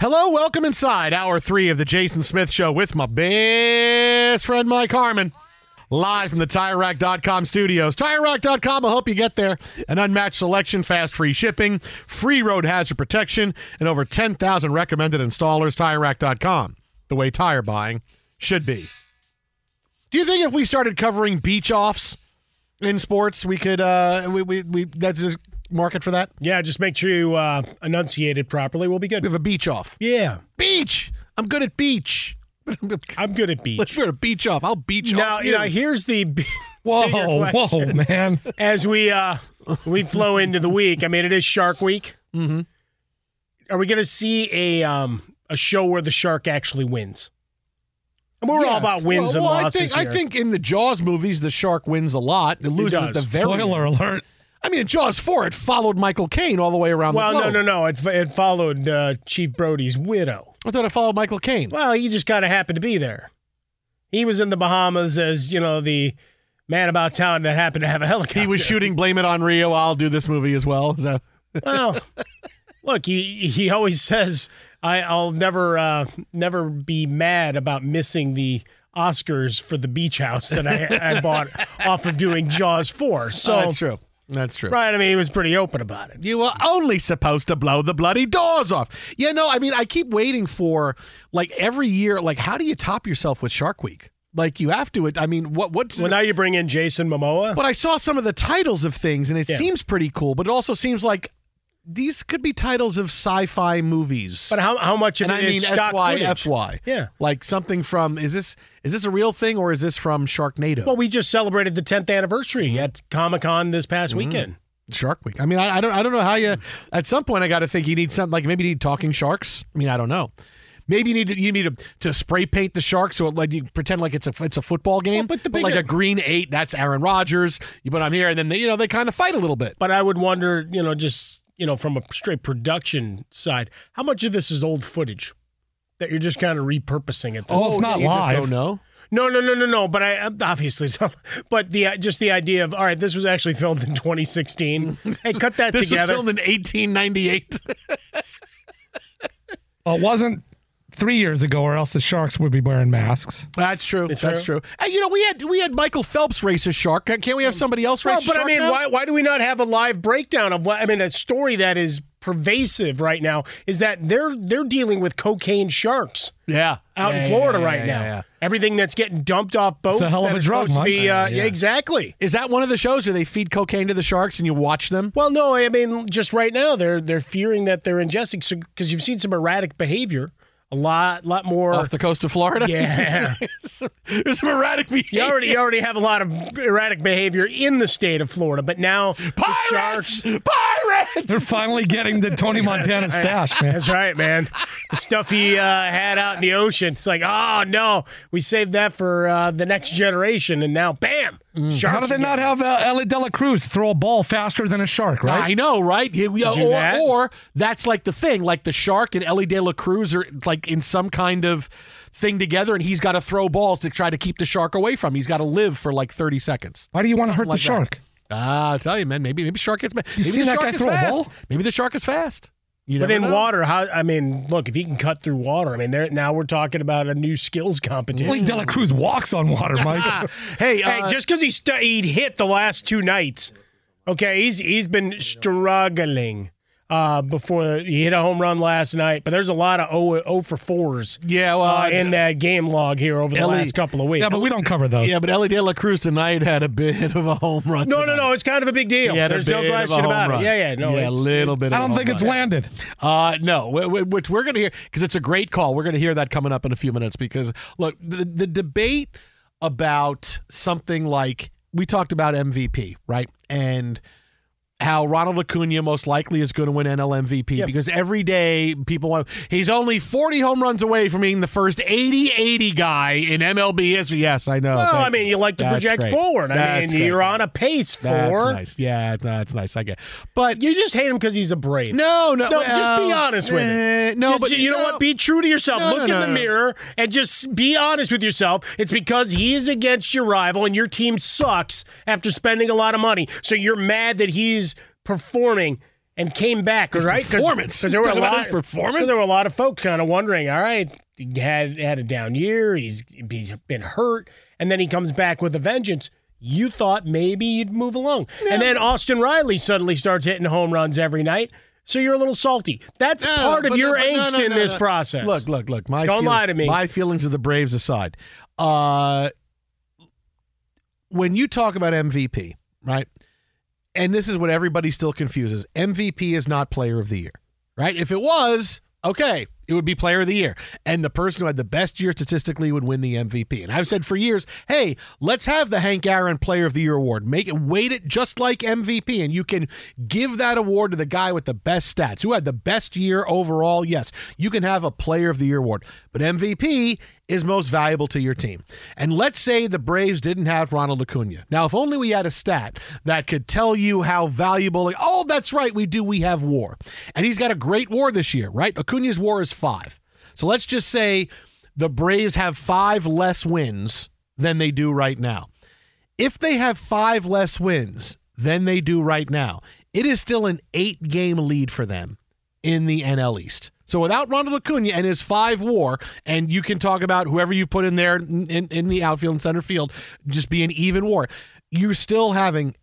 Hello, welcome inside Hour 3 of the Jason Smith Show with my best friend Mike Harmon, live from the TireRack.com studios. TireRack.com will help you get there. An unmatched selection, fast free shipping, free road hazard protection, and over 10,000 recommended installers. TireRack.com, the way tire buying should be. Do you think if we started covering beach-offs in sports, we could, that's just... market for that? Yeah, just make sure you enunciate it properly. We'll be good. We have a beach off. Yeah. Beach! I'm good at beach. I'm good at beach. Let's do a beach off. I'll beach now, off you. Now, here's the whoa, man. As we flow into the week, I mean, it is Shark Week. Mm-hmm. Are we going to see a show where the shark actually wins? And we're all about wins and losses here. I think in the Jaws movies, the shark wins a lot. It loses at the very end. Spoiler alert. I mean, in Jaws 4, it followed Michael Caine all the way around the globe. Well, no. It followed Chief Brody's widow. I thought it followed Michael Caine. Well, he just kind of happened to be there. He was in the Bahamas as, the man about town that happened to have a helicopter. He was shooting Blame It on Rio. I'll do this movie as well. Well, look, he always says, I'll never be mad about missing the Oscars for the beach house that I bought off of doing Jaws 4. So that's true. That's true. Right, I mean, he was pretty open about it. You were only supposed to blow the bloody doors off. I mean, I keep waiting for, every year, how do you top yourself with Shark Week? You have to. I mean, what's... Well, now you bring in Jason Momoa. But I saw some of the titles of things, and it seems pretty cool, but it also seems like these could be titles of sci-fi movies. But how much of it is stock footage? SYFY. Yeah. Something from... Is this a real thing, or is this from Sharknado? Well, we just celebrated the 10th anniversary at Comic-Con this past weekend. Shark Week. I mean, I don't know how you... At some point, I got to think you need something maybe you need talking sharks. I mean, I don't know. Maybe you need to spray paint the shark so you pretend it's a football game. Well, but a green 8, that's Aaron Rodgers. You put on here, and then they kind of fight a little bit. But I would wonder, from a straight production side, how much of this is old footage that you're just kind of repurposing at this point? Oh, it's not live. Just don't know. No. But I obviously, just the idea of, all right, this was actually filmed in 2016. Hey, cut that together. This was filmed in 1898. Well, it wasn't 3 years ago, or else the sharks would be wearing masks. That's true. That's true. Hey, you know, we had Michael Phelps race a shark. Can't we have somebody else race a shark? But I mean, now? Why do we not have a live breakdown of what? I mean, a story that is pervasive right now is that they're dealing with cocaine sharks. Yeah, out in Florida right now. Yeah. Everything that's getting dumped off boats. It's a hell of a drug. Exactly. Is that one of the shows where they feed cocaine to the sharks and you watch them? Well, no. I mean, just right now they're fearing that they're ingesting because you've seen some erratic behavior. A lot more off the coast of Florida. Yeah, there's some erratic behavior. You already have a lot of erratic behavior in the state of Florida, but now the sharks, pirates. They're finally getting the Tony Montana stash, man. That's right, man. The stuff he had out in the ocean. It's like, oh no, we saved that for the next generation, and now, bam. How do they not have Elly De La Cruz throw a ball faster than a shark, right? I know, right? Or that's like the thing. Like the shark and Elly De La Cruz are like in some kind of thing together, and he's got to throw balls to try to keep the shark away from him. He's got to live for like 30 seconds. Why do you want to hurt the shark? I'll tell you, man. Maybe shark gets mad. You see that guy throw a ball? Maybe the shark is fast. But in water, look, if he can cut through water, I mean, now we're talking about a new skills competition. Elly De La Cruz walks on water, Mike. hey, just because he'd hit the last two nights, okay, he's been struggling before he hit a home run last night. But there's a lot of 0 for 4s in that game log here over the last couple of weeks. Yeah, but we don't cover those. Yeah, but Elly De La Cruz tonight had a bit of a home run. No, it's kind of a big deal. There's no question about it. I don't think it's landed. No, which we're going to hear, because it's a great call. We're going to hear that coming up in a few minutes because, look, the debate about something like, we talked about MVP, right? And how Ronald Acuña most likely is going to win NL MVP because every day people want – he's only 40 home runs away from being the first 80-80 guy in MLB history. Yes, I know. Well, I mean, you like to project forward. I mean, you're on a pace for – That's nice. Yeah, that's nice. I get it. But you just hate him because he's a Brave. No, just be honest with it. You know what? Be true to yourself. Look in the mirror and just be honest with yourself. It's because he is against your rival and your team sucks after spending a lot of money. So you're mad that he's performing and came back, right? Because there were a lot of folks kind of wondering, all right, he had a down year, he's been hurt, and then he comes back with a vengeance. You thought maybe you'd move along. No. And then Austin Riley suddenly starts hitting home runs every night, so you're a little salty. That's part of your angst in this process. Look. Don't lie to me. My feelings of the Braves aside, when you talk about MVP, right? And this is what everybody still confuses. MVP is not player of the year, right? If it was, okay, it would be player of the year. And the person who had the best year statistically would win the MVP. And I've said for years, hey, let's have the Hank Aaron player of the year award. Make it, weight it just like MVP. And you can give that award to the guy with the best stats, who had the best year overall. Yes, you can have a player of the year award. But MVP is most valuable to your team. And let's say the Braves didn't have Ronald Acuña. Now, if only we had a stat that could tell you how valuable, like, oh, that's right, we do, we have WAR. And he's got a great WAR this year, right? Acuña's WAR is 5. So let's just say the Braves have 5 less wins than they do right now. If they have 5 less wins than they do right now, it is still an 8-game lead for them in the NL East. So without Ronald Acuña and his 5 WAR, and you can talk about whoever you put in there in the outfield and center field, just be an even WAR, you're still having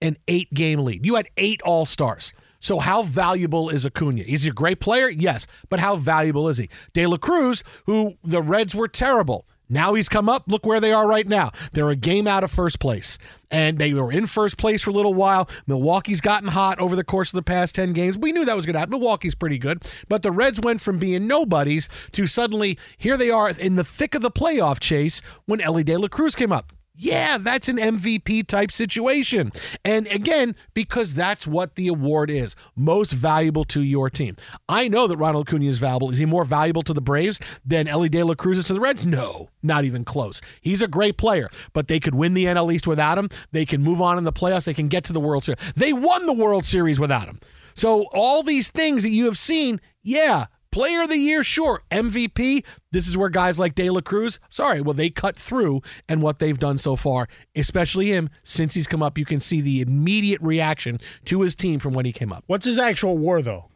an 8-game lead. You had 8 All-Stars. So how valuable is Acuña? Is he a great player? Yes. But how valuable is he? De La Cruz, who the Reds were terrible. Now he's come up. Look where they are right now. They're a game out of first place. And they were in first place for a little while. Milwaukee's gotten hot over the course of the past 10 games. We knew that was going to happen. Milwaukee's pretty good. But the Reds went from being nobodies to suddenly here they are in the thick of the playoff chase when Elly De La Cruz came up. Yeah, that's an MVP-type situation. And again, because that's what the award is, most valuable to your team. I know that Ronald Acuña is valuable. Is he more valuable to the Braves than Elly De La Cruz is to the Reds? No, not even close. He's a great player, but they could win the NL East without him. They can move on in the playoffs. They can get to the World Series. They won the World Series without him. So all these things that you have seen, yeah, player of the year, sure. MVP, this is where guys like De La Cruz, they cut through and what they've done so far, especially him, since he's come up. You can see the immediate reaction to his team from when he came up. What's his actual WAR, though?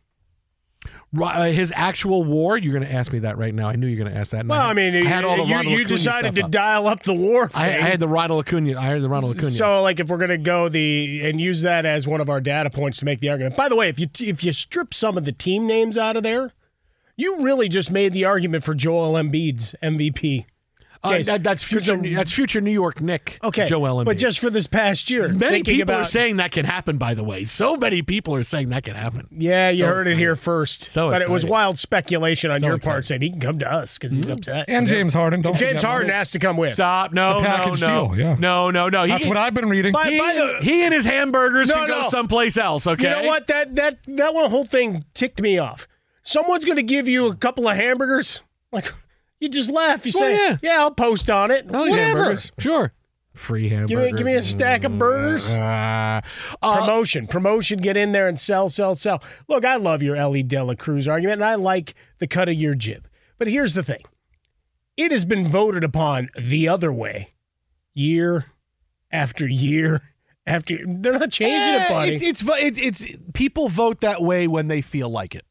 his actual war? You're going to ask me that right now. I knew you were going to ask that. Well, I had all the Ronald Acuña decided to dial up the war thing. I had the Ronald Acuña. So, like, if we're going to go and use that as one of our data points to make the argument. By the way, if you strip some of the team names out of there, you really just made the argument for Joel Embiid's MVP. That's future New York Knick. Okay, Joel Embiid. But just for this past year, many people are saying that can happen. By the way, so many people are saying that can happen. Yeah, you heard it here first. But it was wild speculation on your part saying he can come to us because he's upset. And James Harden, James Harden has to come with. Stop! No, that's what I've been reading. He and his hamburgers can go someplace else. Okay, you know what? That one whole thing ticked me off. Someone's going to give you a couple of hamburgers, like. You just laugh. You say, yeah, I'll post on it. I'll whatever. Sure. Free hamburgers. Give me a stack of burgers. Promotion. Promotion. Get in there and sell. Look, I love your Elly De La Cruz argument, and I like the cut of your jib. But here's the thing. It has been voted upon the other way year after year after year. They're not changing it, buddy. It's people vote that way when they feel like it.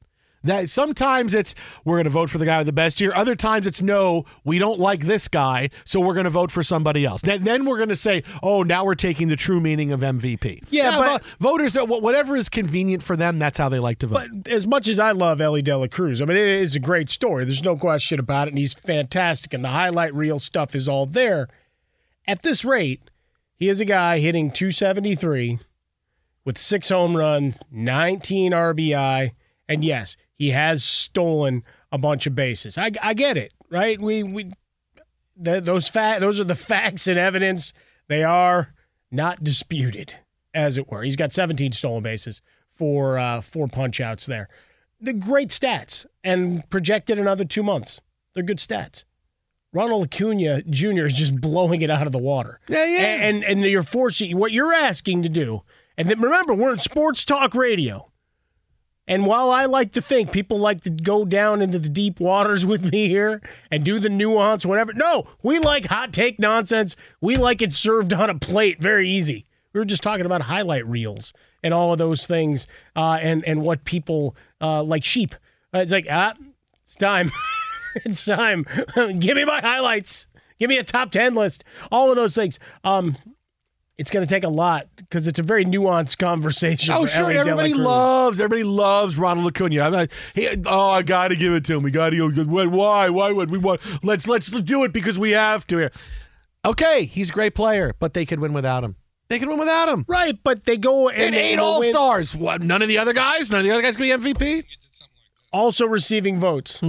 That sometimes it's we're going to vote for the guy with the best year. Other times it's no, we don't like this guy, so we're going to vote for somebody else. Then we're going to say, oh, now we're taking the true meaning of MVP. Yeah, but voters, whatever is convenient for them, that's how they like to vote. But as much as I love Elly De La Cruz, I mean, it is a great story. There's no question about it, and he's fantastic, and the highlight reel stuff is all there. At this rate, he is a guy hitting .273 with 6 home runs, 19 RBI, and yes, he has stolen a bunch of bases. I get it, right? Those are the facts and evidence. They are not disputed, as it were. He's got 17 stolen bases for 4 punch-outs there. The great stats, and projected another 2 months. They're good stats. Ronald Acuña Jr. is just blowing it out of the water. Yeah, he is. And you're forcing what you're asking to do. And then, remember, we're in sports talk radio. And while I like to think people like to go down into the deep waters with me here and do the nuance, whatever. No, we like hot take nonsense. We like it served on a plate. Very easy. We were just talking about highlight reels and all of those things and what people like sheep. It's like, it's time. It's time. Give me my highlights. Give me a top 10 list. All of those things. It's going to take a lot because it's a very nuanced conversation. Oh, sure. Everybody loves Ronald Acuña. I'm like, I got to give it to him. We got to go. Why? Why would we want? Let's do it because we have to. Okay, he's a great player, but they could win without him. They can win without him. Right, but they go and 8 all-stars. What? None of the other guys? None of the other guys could be MVP? Also receiving votes.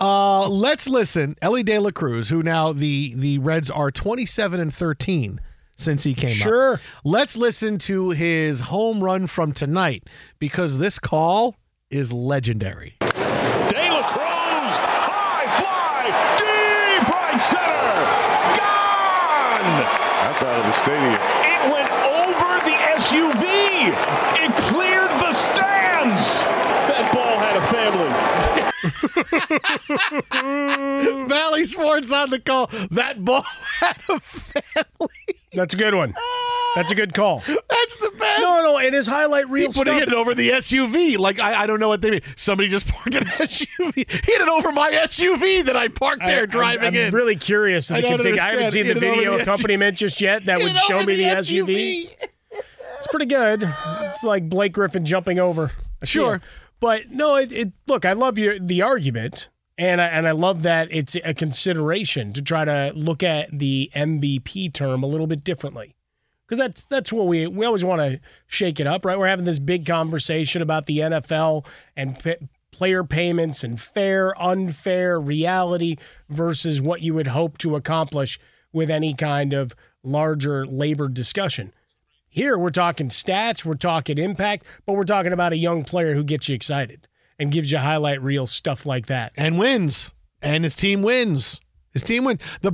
Let's listen. Elly De La Cruz, who now the Reds are 27-13. Since he came up. Let's listen to his home run from tonight because this call is legendary. De La Cruz, high fly, deep right center, gone! That's out of the stadium. It went over the SUV. It cleared the stands. That ball had a family. Valley Sports on the call. That ball had a family. That's a good one. That's a good call. That's the best. No, and his highlight reel stuff. He hit it over the SUV. Like, I don't know what they mean. Somebody just parked an SUV. He hit it over my SUV that I parked there driving in. I'm really curious. I haven't seen the video accompaniment just yet that would show me the SUV. It's pretty good. It's like Blake Griffin jumping over. Sure. But, no, look, I love the argument, and I love that it's a consideration to try to look at the MVP term a little bit differently because that's what we always want to shake it up, right? We're having this big conversation about the NFL and player payments and fair, unfair reality versus what you would hope to accomplish with any kind of larger labor discussion. Here, we're talking stats, we're talking impact, but we're talking about a young player who gets you excited and gives you highlight reel stuff like that. And wins. And his team wins. His team wins. The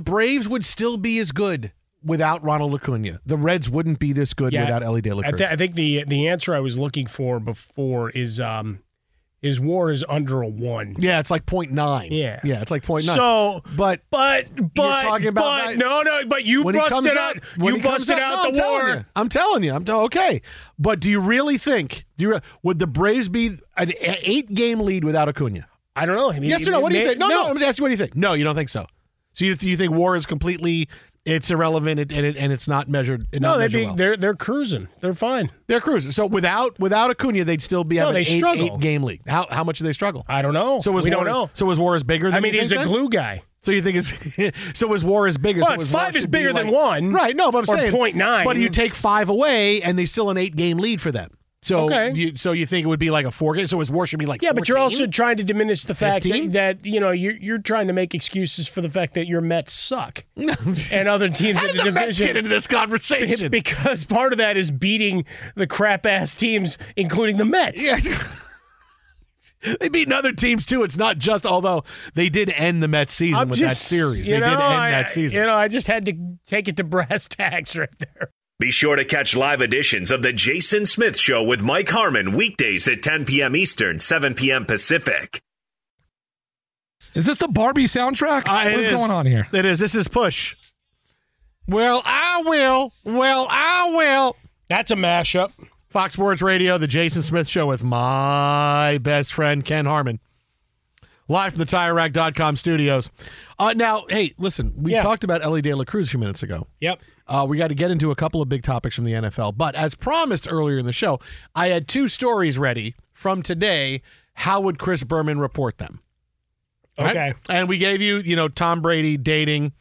Braves would still be as good without Ronald Acuña. The Reds wouldn't be this good without Elly De La Cruz. I think the answer I was looking for before is his WAR is under a 1. Yeah, it's like 0.9. Yeah, it's like 0.9. So, but you're talking about but you busted out. You busted out the WAR. I'm telling you, okay. But do you really think? Would the Braves be an 8-game lead without Acuña? I don't know. I mean, yes or no? What do you think? No. I'm just asking. What do you think? No, you don't think so. So you think WAR is completely? It's irrelevant, and it's not measured. They're cruising. They're fine. They're cruising. So without Acuña, they'd still be having an 8-game league. How much do they struggle? I don't know. So his WAR is bigger than he's a glue guy. So you think so his WAR is bigger. Well, so five is bigger than 1. Right, no, but I'm saying 0.9. But you take 5 away, and there's still an 8-game lead for them. So, okay. You think it would be like a 4-game? So his WAR should be like 14? But you're also trying to diminish the fact that you're trying to make excuses for the fact that your Mets suck and other teams in the division. How did the Mets get into this conversation? Because part of that is beating the crap-ass teams, including the Mets. Yeah. They've beaten other teams, too. It's not just, although they did end the Mets season with that series. That season. I just had to take it to brass tacks right there. Be sure to catch live editions of The Jason Smith Show with Mike Harmon weekdays at 10 p.m. Eastern, 7 p.m. Pacific. Is this the Barbie soundtrack? What is going on here? It is. This is Push. Well, I will. That's a mashup. Fox Sports Radio, The Jason Smith Show with my best friend, Ken Harmon. Live from the TireRack.com studios. Now, hey, listen, we talked about Elly De La Cruz a few minutes ago. Yep. We got to get into a couple of big topics from the NFL. But as promised earlier in the show, I had 2 stories ready from today. How would Chris Berman report them? Okay. Right? And we gave you, Tom Brady dating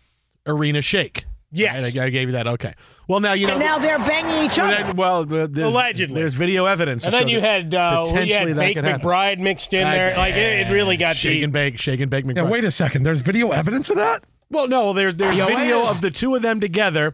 Irina Shayk. Yes. Right? I gave you that. Okay. Well, now, And now they're banging each other. Well, allegedly. There's video evidence. And then you had Bake McBride mixed in there. Like, it really got deep. Shake and Bake McBride. Now, wait a second. There's video evidence of that? Well, no. There's video of the two of them together.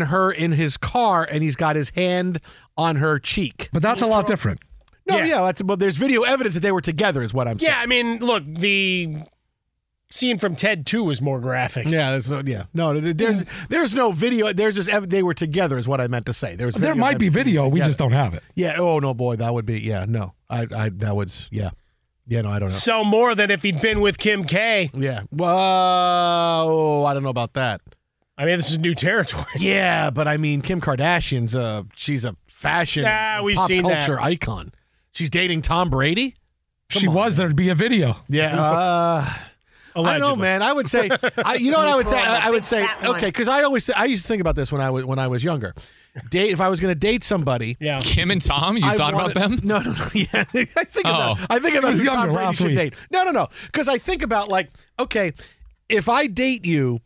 Her in his car, and he's got his hand on her cheek. But that's a lot different. No, but there's video evidence that they were together is what I'm saying. Yeah, I mean, look, the scene from Ted 2 was more graphic. There's no video. There's just they were together is what I meant to say. There might be video. We just don't have it. Yeah. Oh, no, boy, that would be, I don't know. Sell more than if he'd been with Kim K. Yeah. Whoa, I don't know about that. I mean, this is new territory. Yeah, but I mean, Kim Kardashian's she's a fashion pop culture icon. She's dating Tom Brady? She was. There'd be a video. Yeah. Allegedly. I know, man. I would say, you know what I would say? I would say, okay, because I used to think about this when I was younger. If I was going to date somebody, yeah. Kim and Tom, you thought about them? No. Yeah, I think about who Tom Brady should date. No, because I think about like, okay, if I date you,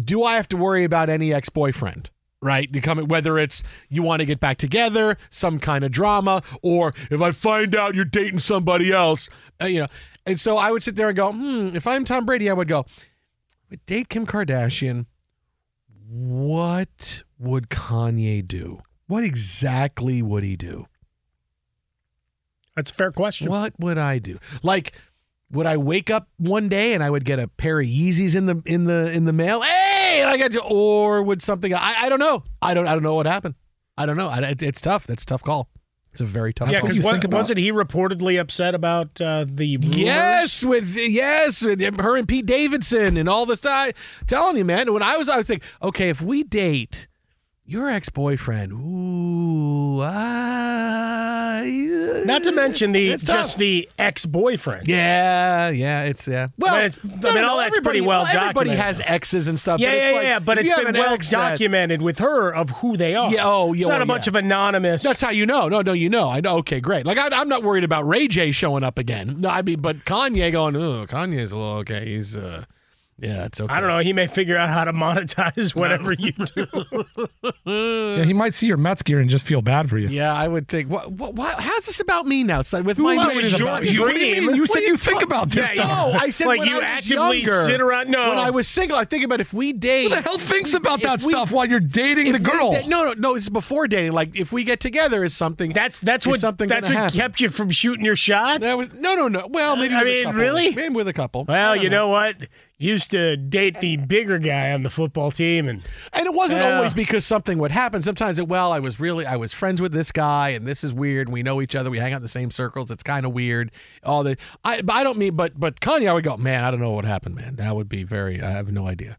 do I have to worry about any ex-boyfriend? Right, whether it's you want to get back together, some kind of drama, or if I find out you're dating somebody else, you know. And so I would sit there and go, if I'm Tom Brady, I would go, date Kim Kardashian. What would Kanye do? What exactly would he do? That's a fair question. What would I do? Like, would I wake up one day and I would get a pair of Yeezys in the mail? Hey, I got you. Or would something? I don't know. I don't know what happened. I don't know. It's tough. That's a tough call. It's a very tough. Yeah, because wasn't he reportedly upset about the rumors? Yes, with her and Pete Davidson and all this. I'm telling you, man. When I was thinking, okay, if we date your ex-boyfriend, not to mention the ex-boyfriend. Yeah, it's. Well, all that's pretty well documented. Everybody has exes and stuff. Yeah, but it's been well documented with her of who they are. Yeah, it's not a bunch of anonymous. That's how you know. No, you know. I know. Okay, great. Like, I'm not worried about Ray J showing up again. No, I mean, but Kanye going, oh, Kanye's a little okay. He's, yeah, it's okay. I don't know. He may figure out how to monetize whatever you do. Yeah, he might see your Mets gear and just feel bad for you. Yeah, I would think. What, how's this about me now? It's like with my dream. You said you think about this. Yeah, no, I said like when you actively sit around. No, when I was single, I think about if we date. Who the hell thinks about that stuff while you're dating the girl? No. It's before dating. Like if we get together, is something. That's what kept you from shooting your shot. That was no. Well, maybe. I mean, really? Maybe with a couple. Well, you know what. Used to date the bigger guy on the football team, and it wasn't always because something would happen. Sometimes I was friends with this guy, and this is weird. And we know each other. We hang out in the same circles. It's kind of weird. I don't mean, but Kanye, I would go, man, I don't know what happened, man. That would be I have no idea.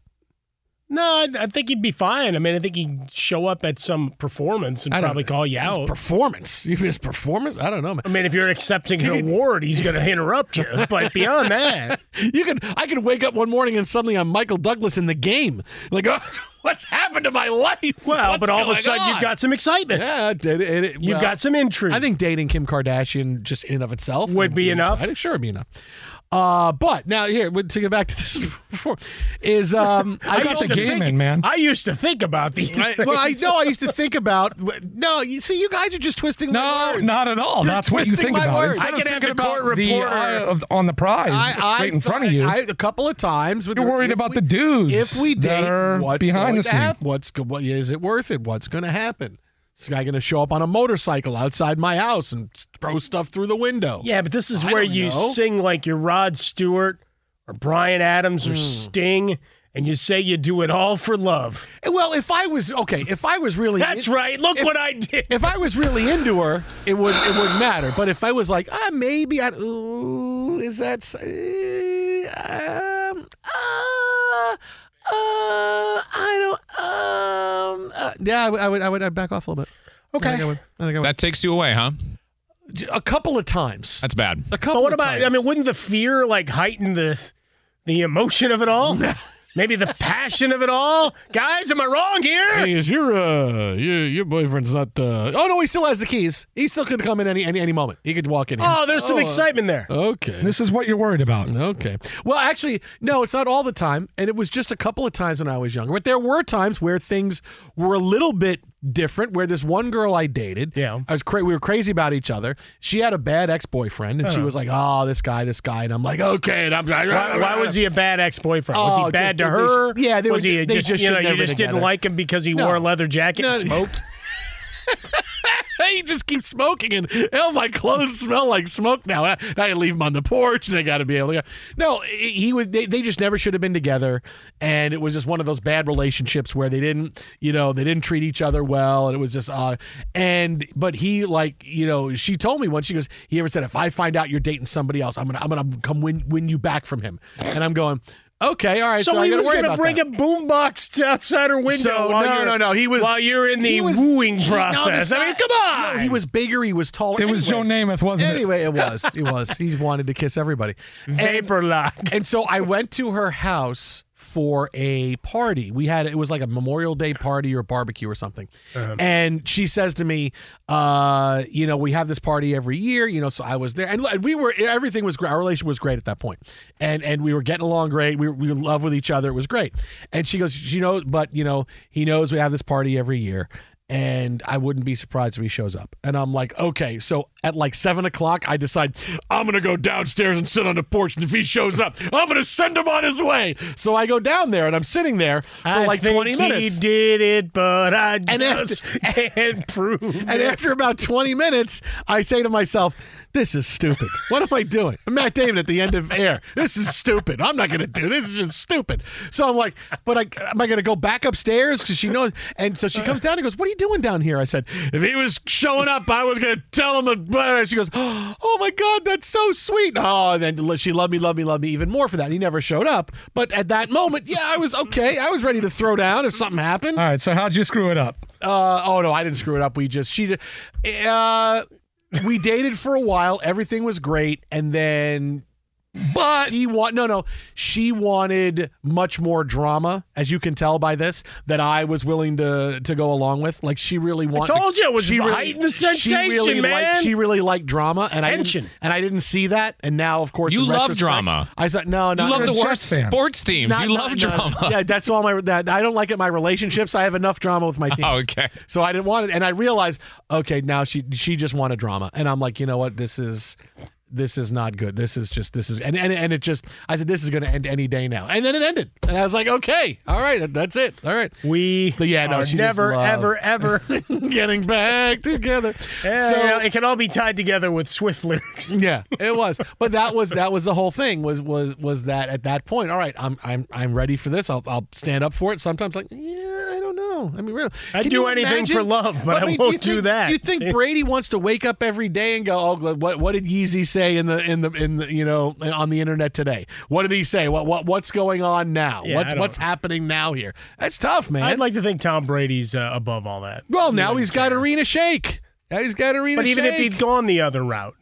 No, I think he'd be fine. I mean, I think he'd show up at some performance and probably call you out. Performance? You mean his performance? I don't know, man. I mean, if you're accepting an award, he's going to interrupt you. But beyond that, I could wake up one morning and suddenly I'm Michael Douglas in The Game. Like, oh, what's happened to my life? Well, but all of a sudden you've got some excitement. Yeah, you've got some intrigue. I think dating Kim Kardashian just in and of itself would be enough. I think sure would be enough. But now here to get back to this before is I got the game in, man. I used to think about these. I used to think about. No, you see, you guys are just twisting. No, words. Not at all. You're that's what you think about. Words. I can have a court reporter on the prize right in front of you. A couple of times. You're worried about the dudes. If we date, what's behind the scene? What's good? Is it worth it? What's going to happen? This guy going to show up on a motorcycle outside my house and throw stuff through the window. Yeah, but this is where you sing like you're Rod Stewart or Bryan Adams or Sting, and you say you do it all for love. Well, if I was really that's right. Look what I did. If I was really into her, it would matter. But if I was like, maybe is that I'd back off a little bit. Okay. I think I would. That takes you away, huh? A couple of times. That's bad. A couple. But what about? Times. I mean, wouldn't the fear heighten the emotion of it all? Maybe the passion of it all? Guys, am I wrong here? Hey, is your boyfriend's not? Oh no, he still has the keys. He still could come in any moment. He could walk in here. Oh, there's some excitement there. Okay, this is what you're worried about. Okay. Well, actually, no, it's not all the time, and it was just a couple of times when I was younger. But there were times where things were a little bit different. Where this one girl I dated, we were crazy about each other. She had a bad ex-boyfriend, and she was like, "Oh, this guy," and I'm like, "Okay." And I'm like, "Why was he a bad ex-boyfriend? Was he bad?" To her? Yeah, was he just you just didn't like him because he wore a leather jacket and smoked? He just keeps smoking, and my clothes smell like smoke now. And I leave him on the porch, and I got to be able to go. No, he was. They just never should have been together, and it was just one of those bad relationships where they didn't treat each other well, and it was just. But he she told me once, she goes, he ever said, if I find out you're dating somebody else, I'm gonna come win you back from him, and I'm going. Okay, all right. So he was going to bring a boombox to outside her window. While you're in the wooing process. I mean, come on. No, he was bigger. He was taller. It was Joe Namath, wasn't it? Anyway, it was. It was. He's wanted to kiss everybody. Vapor lock. And so I went to her house for a party. We had, it was like a Memorial Day party or barbecue or something. And she says to me, we have this party every year, so I was there and everything was great. Our relationship was great at that point. And we were getting along great. We were in love with each other. It was great. And she goes, he knows we have this party every year. And I wouldn't be surprised if he shows up. And I'm like, okay. So at like 7 o'clock, I decide I'm going to go downstairs and sit on the porch. And if he shows up, I'm going to send him on his way. So I go down there and I'm sitting there for 20 minutes. He did it, but I just can't prove it. And after about 20 minutes, I say to myself, this is stupid. What am I doing? Matt Damon at the end of Air. This is stupid. I'm not going to do this. This is just stupid. So I'm like, am I going to go back upstairs? Because she knows. And so she comes down and goes, what are you doing down here? I said, if he was showing up, I was going to tell him. She goes, oh, my God, that's so sweet. Oh, and then she loved me even more for that. He never showed up. But at that moment, yeah, I was okay. I was ready to throw down if something happened. All right, so how'd you screw it up? Oh, no, I didn't screw it up. We dated for a while. Everything was great. And then, she wanted much more drama, as you can tell by this, that I was willing to go along with. Like, she really wanted. I told you it was heightened the sensation, man. She really liked drama. And tension. I didn't see that. And now, of course, you love drama. I said, no. You love the worst sports teams. You love drama. Yeah, that's all I don't like it in my relationships. I have enough drama with my teams. Oh, okay. So I didn't want it. And I realized, okay, now she just wanted drama. And I'm like, you know what? This is not good. I said, this is going to end any day now. And then it ended. And I was like, okay, all right, that's it. All right. She never, ever getting back together. Yeah, so it can all be tied together with Swift lyrics. Yeah, it was. But that was the whole thing was that at that point, all right, I'm ready for this. I'll stand up for it. Sometimes like, yeah, I don't know. I mean, really. I'd do anything for love, but I won't do that. Do you think Brady wants to wake up every day and go, oh, what did Yeezy say? On the internet today. What did he say? What's going on now? Yeah, what's happening now here? That's tough, man. I'd like to think Tom Brady's above all that. Well, now he's got Irina Shayk. But even if he'd gone the other route,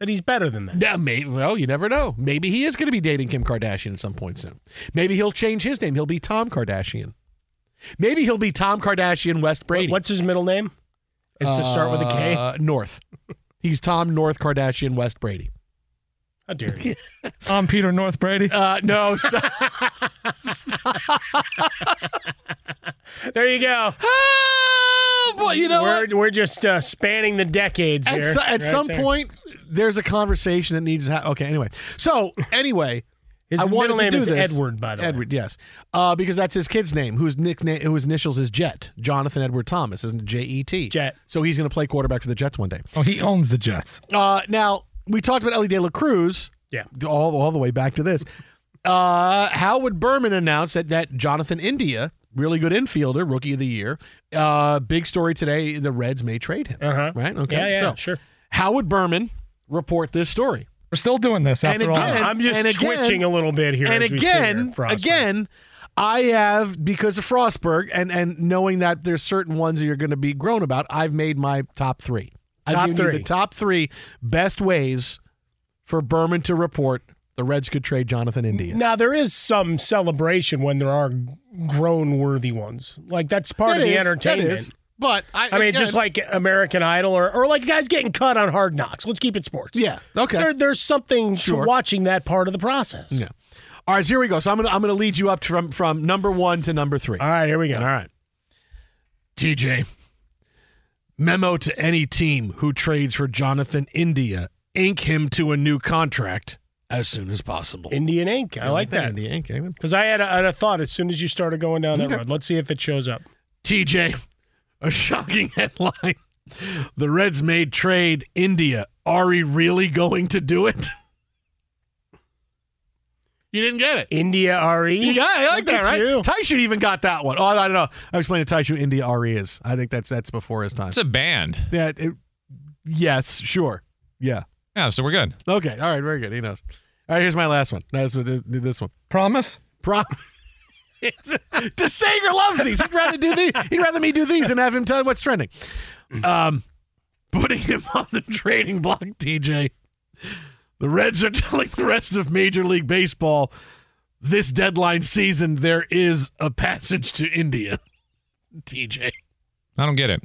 that he's better than that. Yeah, maybe. Well, you never know. Maybe he is going to be dating Kim Kardashian at some point soon. Maybe he'll change his name. He'll be Tom Kardashian. Maybe he'll be Tom Kardashian West Brady. What's his middle name? It's to start with a K. North. He's Tom North Kardashian West Brady. How dare you? I'm Peter North Brady. No, stop. Stop. There you go. Oh, boy, we're just spanning the decades here. At some point, there's a conversation that needs to happen. Okay, anyway. So, anyway. His middle name is Edward, by the way. Edward, yes. Because that's his kid's name, whose initials is Jet. Jonathan Edward Thomas, isn't it? J-E-T. Jet. So he's going to play quarterback for the Jets one day. Oh, he owns the Jets. Now, we talked about Elly De La Cruz. Yeah. All the way back to this. How would Berman announce that Jonathan India, really good infielder, rookie of the year, big story today, the Reds may trade him. Uh-huh. Right? Okay. Yeah, so, sure. How would Berman report this story? We're still doing this after all. I'm just twitching a little bit here. And again, I have, because of Frostburg and knowing that there's certain ones that you're going to be grown about, I've made my top three. I've given you the top three best ways for Berman to report the Reds could trade Jonathan India. Now, there is some celebration when there are grown-worthy ones. Like, that's part of the entertainment. But I mean, just like American Idol or like guys getting cut on Hard Knocks. Let's keep it sports. Yeah. Okay. There's something to watching that part of the process. Yeah. All right. So here we go. So I'm gonna lead you up from number one to number three. All right. Here we go. All right. TJ, memo to any team who trades for Jonathan India: ink him to a new contract as soon as possible. Indian ink. I like that. Indian ink. Because I had a thought as soon as you started going down that road. Let's see if it shows up. TJ. A shocking headline. The Reds made trade India. Are we really going to do it? You didn't get it. India R.E.? Yeah, I like that, right? Tyshoot even got that one. Oh, I don't know. I explained to Tyshoot India R.E. is. I think that's before his time. It's a band. Yeah. Yes, sure. Yeah. Yeah, so we're good. Okay. All right, very good. He knows. All right, here's my last one. That's this one. Promise? DeSager loves these. He'd rather me do these than have him tell you what's trending. Putting him on the trading block, TJ. The Reds are telling the rest of Major League Baseball this deadline season there is a passage to India. TJ. I don't get it.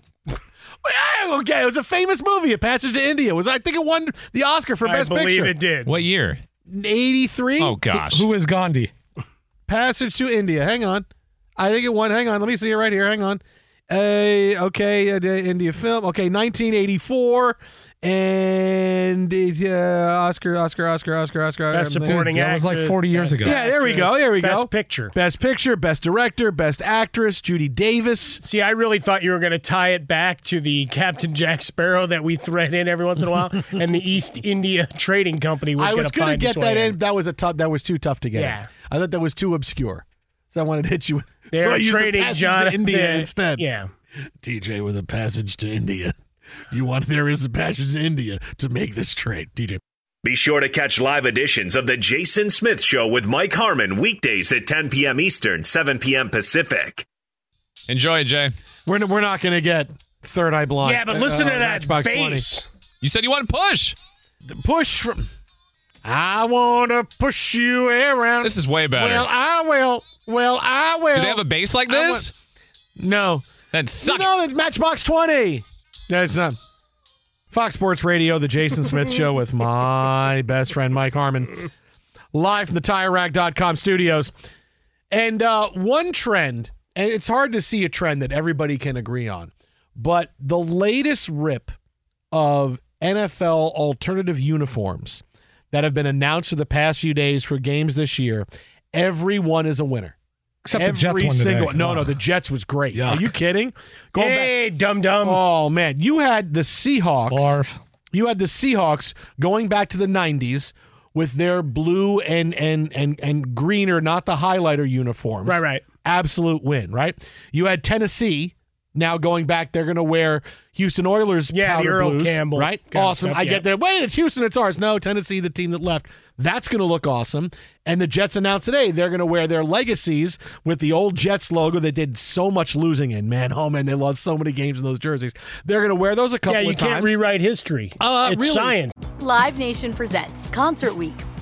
Okay, it was a famous movie, A Passage to India. I think it won the Oscar for Best Picture. I believe it did. What year? 1983. Oh, gosh. Who is Gandhi? Passage to India. Hang on. I think it won. Hang on. Let me see it right here. Hang on. India film. Okay, 1984. And Oscar. Best supporting actress. That was like 40 years ago. Yeah, there we go. Best picture. Best picture, best director, best actress, Judy Davis. See, I really thought you were going to tie it back to the Captain Jack Sparrow that we thread in every once in a while, and the East India Trading Company was going to find its way in. I was going to get that in. That was too tough to get in. I thought that was too obscure. So I wanted to hit you with India instead. Yeah. TJ with A Passage to India. There is a passage to India to make this trade, DJ. Be sure to catch live editions of The Jason Smith Show with Mike Harmon weekdays at 10 p.m. Eastern, 7 p.m. Pacific. Enjoy, Jay. We're not going to get Third Eye Blind. Yeah, but listen to that Matchbox bass. 20. You said you want to push. I want to push you around. This is way better. Well, I will. Do they have a bass like this? No. That sucks. No, it's Matchbox 20. That's not Fox Sports Radio, The Jason Smith Show with my best friend, Mike Harmon, live from the TireRack.com studios. And one trend, and it's hard to see a trend that everybody can agree on, but the latest rip of NFL alternative uniforms that have been announced for the past few days for games this year, everyone is a winner. Except every the Jets one today. No, the Jets was great. Yuck. Are you kidding? Hey, dum-dum. Oh, man. You had the Seahawks. Barf. You had the Seahawks going back to the 90s with their blue and greener, not the highlighter uniforms. Right. Absolute win, right? You had Tennessee now going back. They're going to wear Houston Oilers powder Earl blues. Campbell. Right? Awesome. Stuff, get that. Wait, it's Houston. It's ours. No, Tennessee, the team that left. That's going to look awesome. And the Jets announced today they're going to wear their legacies with the old Jets logo they did so much losing in. Man, they lost so many games in those jerseys. They're going to wear those a couple of times. Yeah, you can't rewrite history. It's really science. Live Nation presents Concert Week.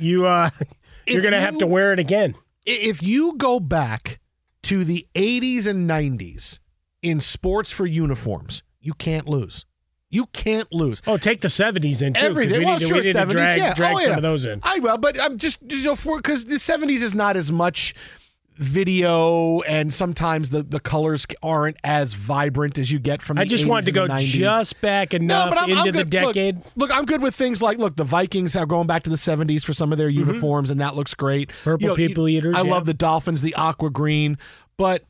You're going to have to wear it again. If you go back to the 80s and 90s in sports for uniforms, you can't lose. You can't lose. Oh, take the 70s in, too. Everything. Well, sure, 70s, yeah. Drag some of those in. I will, but I'm just, you know, because the 70s is not as much video, and sometimes the colors aren't as vibrant as you get from the 80s and the 90s. I just wanted to go just back enough into the decade. Look, I'm good with things like, look, the Vikings are going back to the 70s for some of their uniforms, and that looks great. Purple People Eaters. I love the Dolphins, the aqua green. But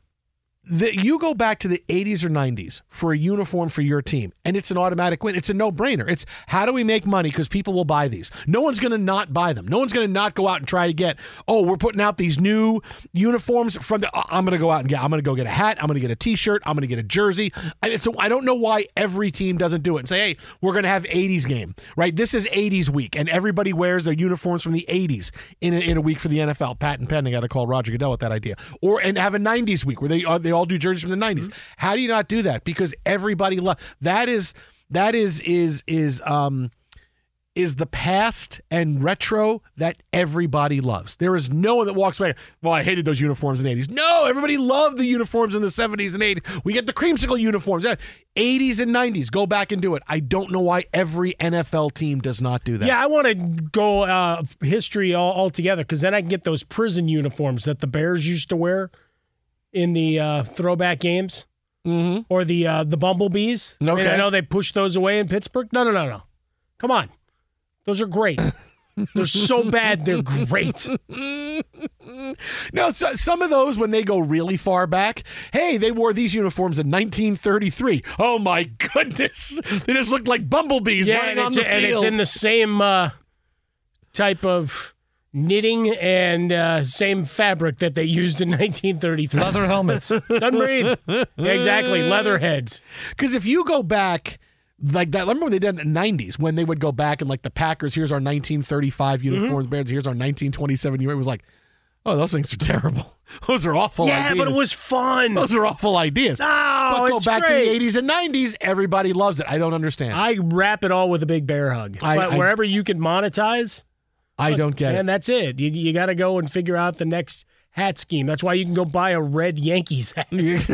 you go back to the 80s or 90s for a uniform for your team, and it's an automatic win. It's a no-brainer. It's how do we make money because people will buy these. No one's going to not buy them. No one's going to not go out and try to get, oh, we're putting out these new uniforms from the I'm going to go out and get, I'm going to go get a hat, I'm going to get a T-shirt, I'm going to get a jersey. So I don't know why every team doesn't do it and say, hey, we're going to have 80s game, right? This is 80s week, and everybody wears their uniforms from the 80s in a week for the NFL. Patent pending. I got to call Roger Goodell with that idea. And have a 90s week where they all do jerseys from the 90s. How do you not do that? Because everybody loves that is the past and retro that everybody loves. There is no one that walks away, well, I hated those uniforms in the 80s. No, everybody loved the uniforms in the 70s and 80s. We get the creamsicle uniforms. 80s and 90s, go back and do it. I don't know why every NFL team does not do that. Yeah, I want to go history altogether because then I can get those prison uniforms that the Bears used to wear in the throwback games, or the Bumblebees. Okay. I mean, I know they pushed those away in Pittsburgh. No. Come on. Those are great. They're so bad, they're great. No, so, some of those, when they go really far back, hey, they wore these uniforms in 1933. Oh, my goodness. They just looked like bumblebees running on the field. And it's in the same type of knitting and same fabric that they used in 1933. Leather helmets. Doesn't breathe. Yeah, exactly. Leatherheads. Because if you go back like that, remember when they did it in the 90s when they would go back and like the Packers, here's our 1935 uniforms, Bears, here's our 1927 uniform. It was like, oh, those things are terrible. Those are awful ideas. Yeah, but it was fun. Those are awful ideas. Oh, but go back to the 80s and 90s, everybody loves it. I don't understand. I wrap it all with a big bear hug. But wherever you can monetize, I don't get it. And that's it. You got to go and figure out the next hat scheme. That's why you can go buy a red Yankees hat. Does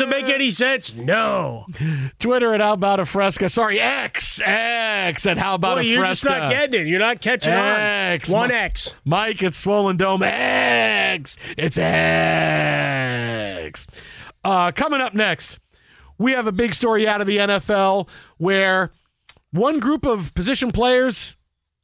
it make any sense? No. Twitter at How About a Fresca. Sorry, X at How About a Fresca. You're just not getting it. You're not catching on. One X. Mike at Swollen Dome. X. It's X. Coming up next, we have a big story out of the NFL where one group of position players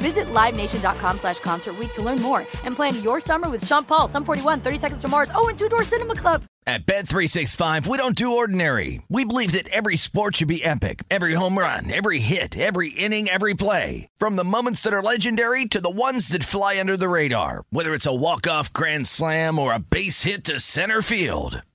Visit LiveNation.com/Concert Week to learn more and plan your summer with Sean Paul, Sum 41, 30 Seconds to Mars, and Two Door Cinema Club. At Bet365, we don't do ordinary. We believe that every sport should be epic. Every home run, every hit, every inning, every play. From the moments that are legendary to the ones that fly under the radar. Whether it's a walk-off grand slam or a base hit to center field.